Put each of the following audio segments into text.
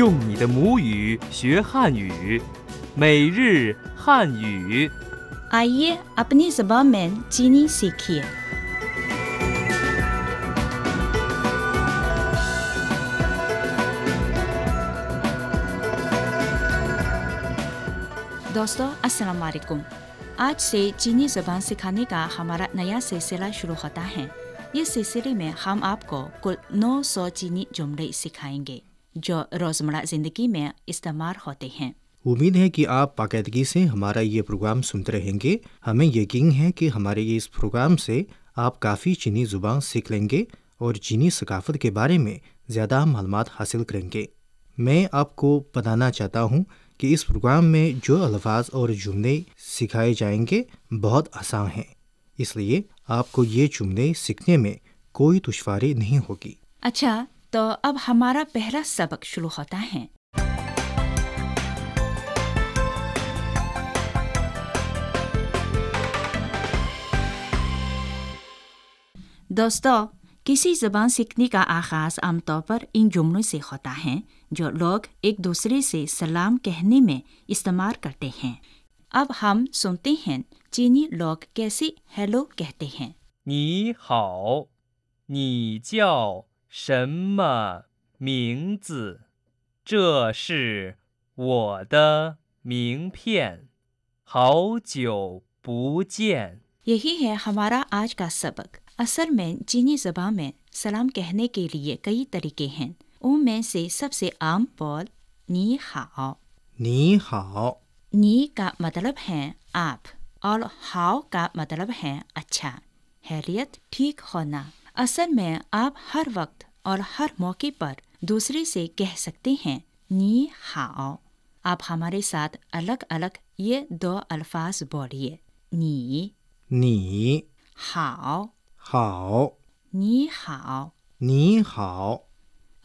用你的母语学汉语，每日汉语。آئیے اپنی زبان میں چینی سیکھیے۔ دوستو السلام علیکم، آج سے چینی زبان سکھانے کا ہمارا نیا سلسلہ شروع ہوتا ہے۔ یہ سلسلے میں ہم آپ کو کل 900 چینی جملے سکھائیں گے جو روزمرہ زندگی میں استعمال ہوتے ہیں۔ امید ہے کہ آپ باقاعدگی سے ہمارا یہ پروگرام سنتے رہیں گے۔ ہمیں یقین ہے کہ ہمارے اس پروگرام سے آپ کافی چینی زبان سیکھ لیں گے اور چینی ثقافت کے بارے میں زیادہ معلومات حاصل کریں گے۔ میں آپ کو بتانا چاہتا ہوں کہ اس پروگرام میں جو الفاظ اور جملے سکھائے جائیں گے بہت آسان ہیں، اس لیے آپ کو یہ جملے سیکھنے میں کوئی دشواری نہیں ہوگی۔ اچھا، تو اب ہمارا پہلا سبق شروع ہوتا ہے۔ دوستو، کسی زبان سیکھنے کا آغاز عام طور پر ان جملوں سے ہوتا ہے جو لوگ ایک دوسرے سے سلام کہنے میں استعمال کرتے ہیں۔ اب ہم سنتے ہیں چینی لوگ کیسے ہیلو کہتے ہیں۔ نی ہاؤ، نی جاؤ شمّا مِنگ زِ، زے شì وǒ دè مِنگ پیàn، ہاؤ جیو بù جیان۔ یہی ہے ہمارا آج کا سبق۔ اصل میں چینی زبان میں سلام کہنے کے لیے کئی طریقے ہیں، ان میں سے سب سے عام بول نی ہاؤ۔ نی ہاؤ، نی کا مطلب ہے آپ اور ہاؤ کا مطلب ہے اچھا، خیریت، ٹھیک ہونا۔ اصل میں آپ ہر وقت اور ہر موقع پر دوسرے سے کہہ سکتے ہیں نی ہاؤ۔ آپ ہمارے ساتھ الگ الگ یہ دو الفاظ بولیے، نی نی ہاؤ ہاؤ، نی ہاؤ نی ہاؤ۔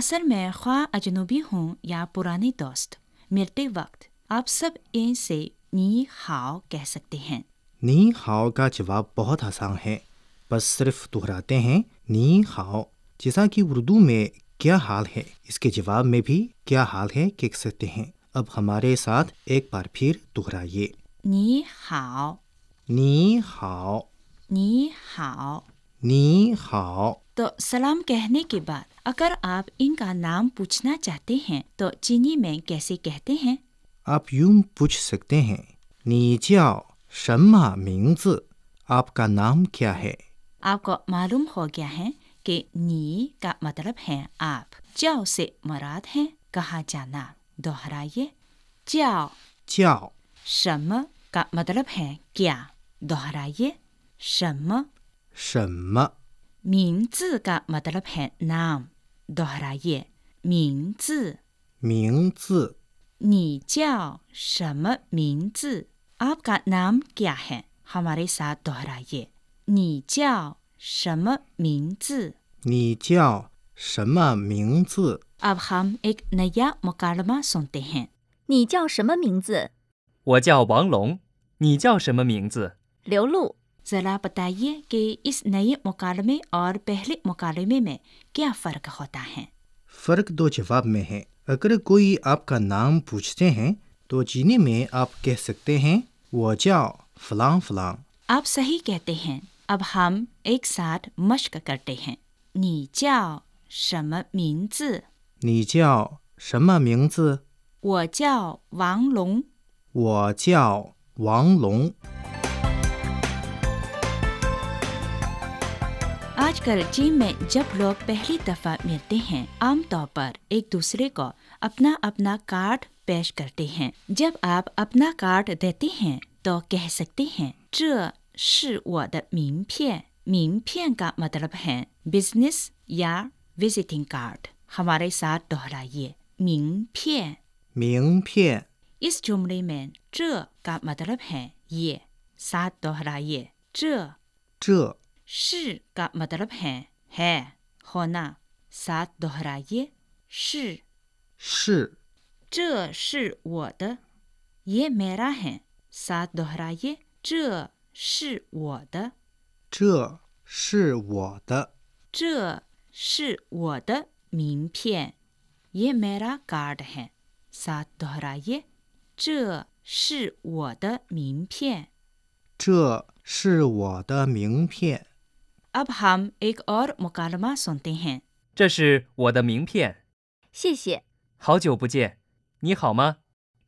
اصل میں خواہ اجنبی ہوں یا پرانے دوست، ملتے وقت آپ سب ان سے نی ہاؤ کہہ سکتے ہیں۔ نی ہاؤ کا جواب بہت آسان ہے، بس صرف دہراتے ہیں نی ہاؤ۔ جیسا کہ اردو میں کیا حال ہے، اس کے جواب میں بھی کیا حال ہے کہہ سکتے ہیں۔ اب ہمارے ساتھ ایک بار پھر دہرائیے، نی ہاؤ نی ہاؤ نی ہاؤ نی ہاؤ۔ تو سلام کہنے کے بعد اگر آپ ان کا نام پوچھنا چاہتے ہیں تو چینی میں کیسے کہتے ہیں؟ آپ یوں پوچھ سکتے ہیں نی جاؤ شمّا مِنگ زِ، آپ کا نام کیا ہے؟ آپ کو معلوم ہو گیا ہے کہ نی کا مطلب ہے آپ، جاؤ سے مراد ہے کہاں جانا۔ دوہرائیے، جاؤ جاؤ۔ شم کا مطلب ہے کیا، دوہرائیے شم شم۔ مینز کا مطلب ہے نام، دوہرائیے مینز مینز۔ نی جاؤ شم مینز، آپ کا نام کیا ہے؟ ہمارے ساتھ دوہرائیے، نی جاؤ شم مینز، نی جاؤ شم مینز۔ اب ہم ایک نیا مکالمہ سنتے ہیں، نی جاؤ شم مینز؟ وہ جاؤ وانگ لونگ، نی جاؤ شم مینز؟ لیو لو۔ ذرا بتائیے کہ اس نئے مکالمے اور پہلے مکالمے میں کیا فرق ہوتا ہے؟ فرق دو جواب میں ہے۔ اگر کوئی آپ کا نام پوچھتے ہیں تو چینی میں آپ کہہ سکتے ہیں وہ جاؤ فلاں فلاں، آپ صحیح کہتے ہیں۔ اب ہم ایک ساتھ مشق کرتے ہیں، نی جاؤ شم مینز؟ نی جاؤ شم مینز؟ وہ جاؤ وانگ لونگ، وہ جاؤ وانگ لونگ۔ آج کل چین میں جب لوگ پہلی دفعہ ملتے ہیں، عام طور پر ایک دوسرے کو اپنا اپنا کارڈ پیش کرتے ہیں۔ جب آپ اپنا کارڈ دیتے ہیں تو کہہ سکتے ہیں زے شì وǒ دè مِنگ piàn۔ مِنگ piàn کا مطلب ہے بزنس یا وزٹنگ کارڈ۔ ہمارے ساتھ دوہرائیے، مِنگ piàn مِنگ piàn۔ اس جملے میں زے کا مطلب ہے یہ، ساتھ دوہرائیے زے زے۔ شì کا مطلب ہے ہونا، ساتھ دوہرائیے شì شì۔ زے شì وǒ دè، یہ میرا ہے، ساتھ دوہرائیے زے شì وǒ دè، زے شì وǒ دè، زے شì وǒ دè مِنگ piàn، یہ میرا کارڈ ہے. ساتھ دہرائیے، چہ شی وہ دہ مین پھین. چہ شی وہ دہ مین پھین. اب ہم ایک اور مکالمہ سنتے ہیں. چہ شی وہ دہ مین پھین. شے شے. ہاؤ جو بجے. نی ہاؤ ما؟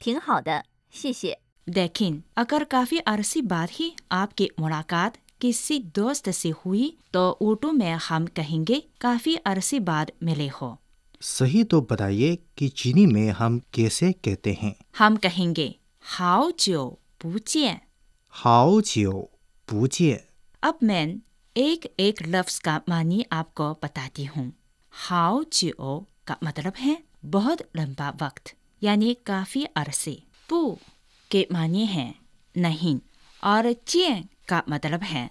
ٹھنگ ہاؤ دہ. شے شے. دیکھیں، اگر کافی عرصے بعد ہی آپ کی ملاقات کسی دوست سے ہوئی تو اردو میں ہم کہیں گے کافی عرصے بعد ملے ہو. صحیح تو بتائیے کہ چینی میں ہم کیسے کہتے ہیں؟ ہم کہیں گے ہاؤ جو بوجھے. ہاؤ جو بوجھے. اب میں ایک ایک لفظ کا معنی آپ کو بتاتی ہوں. ہاؤ جو کا مطلب ہے بہت لمبا وقت یعنی کافی عرصے. بو کے معنی ہیں نہیں اور چین کا مطلب ہے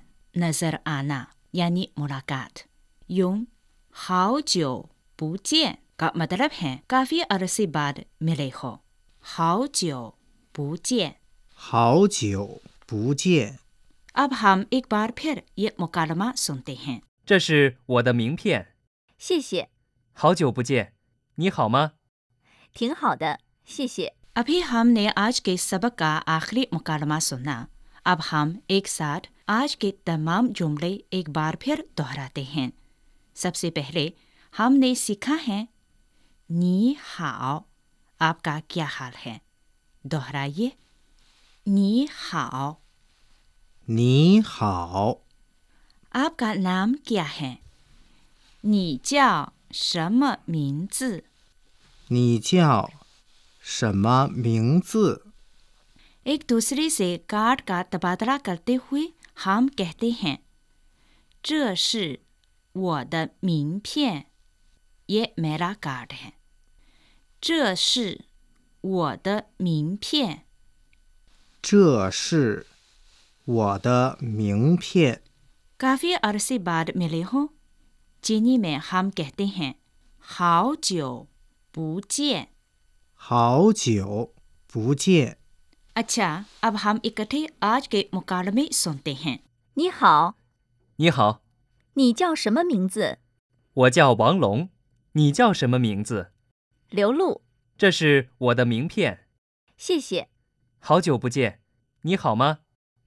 نظر آنا یعنی ملاقات. یوں ہاؤ جو بوجھے کا مطلب ہے کافی عرصے بعد ملے ہو. ہاؤ جو بوجھے. ہاؤ جو بوجھے. اب ہم ایک بار پھر یہ مکالمہ سنتے ہیں. یہ ہے میرا مین پین. شے شے. ہاؤ جو بوجھے. نی ہاؤ ما؟ ٹھنگ ہاؤ دہ. شے شے. ابھی ہم نے آج کے سبق کا آخری مکالمہ سنا. اب ہم ایک ساتھ آج کے تمام جملے ایک بار پھر دہراتے ہیں. سب سے پہلے ہم نے سیکھا ہے نی ہاؤ آپ کا کیا حال ہے. دہرائیے، نی ہاؤ. نی ہاؤ. آپ کا نام کیا ہے؟ نی جاؤ شم مینز. نی جاؤ شم مینز. ایک دوسرے سے کارڈ کا تبادلہ کرتے ہوئے ہم کہتے ہیں چہ شی وہ دہ مین پھین. یہ میرا کارڈ ہے. چہ شی وہ دہ مین پھین. چہ شی وہ دہ مین پھین. کافی عرصے بعد ملے ہو چینی میں ہم کہتے ہیں ہاؤ جو بوجھے. ہاؤ جو بوجھے. اچھا، اب ہم اکٹھے آج کے مکالمے سنتے ہیں. نی ہاؤ. نی ہاؤ. نی جاؤ شم مینز؟ وہ جاؤ وانگ لونگ. نی جاؤ شم مینز؟ لیو لو. چہ شی وہ دہ مین پھین. شے شے. ہاؤ جو بوجھے. نی ہاؤ ما؟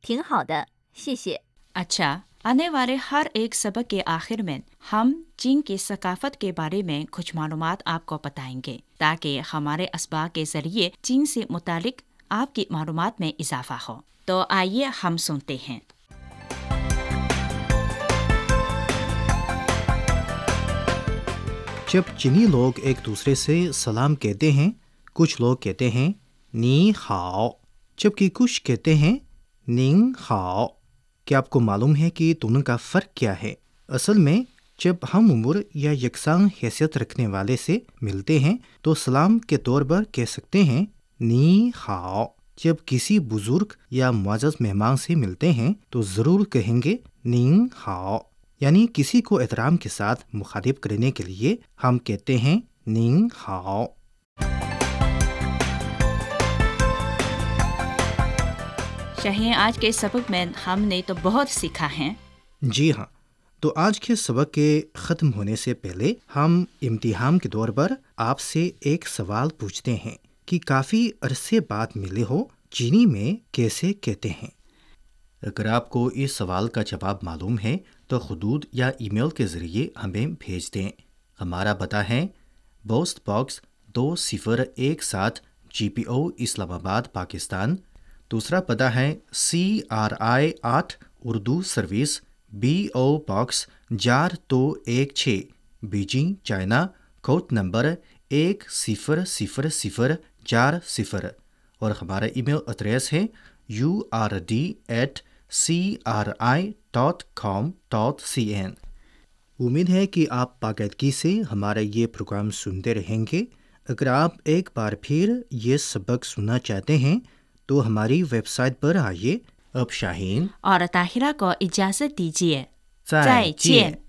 ٹھنگ ہاؤ دہ. شے شے. اچھا، آنے والے ہر ایک سبق کے آخر میں ہم چین کی ثقافت کے بارے میں کچھ معلومات آپ کو بتائیں گے تاکہ ہمارے اسباق کے ذریعے چین سے متعلق آپ کی معلومات میں اضافہ ہو. تو آئیے ہم سنتے ہیں. جب چینی لوگ ایک دوسرے سے سلام کہتے ہیں، کچھ لوگ کہتے ہیں نی ہاؤ جبکہ کچھ کہتے ہیں ننگ ہاؤ. کیا آپ کو معلوم ہے کہ دونوں کا فرق کیا ہے؟ اصل میں جب ہم عمر یا یکساں حیثیت رکھنے والے سے ملتے ہیں تو سلام کے طور پر کہہ سکتے ہیں نی ہاؤ. جب کسی بزرگ یا معزز مہمان سے ملتے ہیں تو ضرور کہیں گے ننگ ہاؤ. یعنی کسی کو احترام کے ساتھ مخاطب کرنے کے لیے ہم کہتے ہیں ننگ ہاؤ. شاہین، آج کے سبق میں ہم نے تو بہت سیکھا ہے. جی ہاں، تو آج کے سبق کے ختم ہونے سے پہلے ہم امتحان کے طور پر آپ سے ایک سوال پوچھتے ہیں کہ کافی عرصے بعد ملے ہو چینی میں کیسے کہتے ہیں. اگر آپ کو اس سوال کا جواب معلوم ہے تو خطوط یا ای میل کے ذریعے ہمیں بھیج دیں. ہمارا پتہ ہے پوسٹ باکس 2017 GPO اسلام آباد، پاکستان. دوسرا پتہ ہے CRI 8 Urdu service, BO Box 4216، Beijing, China. Code number 100040. اور ہمارا ای میل ایڈریس ہے urd@cri.com.cn. امید ہے کہ آپ باقاعدگی سے ہمارا یہ پروگرام سنتے رہیں گے. اگر آپ ایک بار پھر یہ سبق سننا چاہتے ہیں تو ہماری ویب سائٹ پر آئیے. اب شاہین اور طاہرہ کو اجازت دیجیے.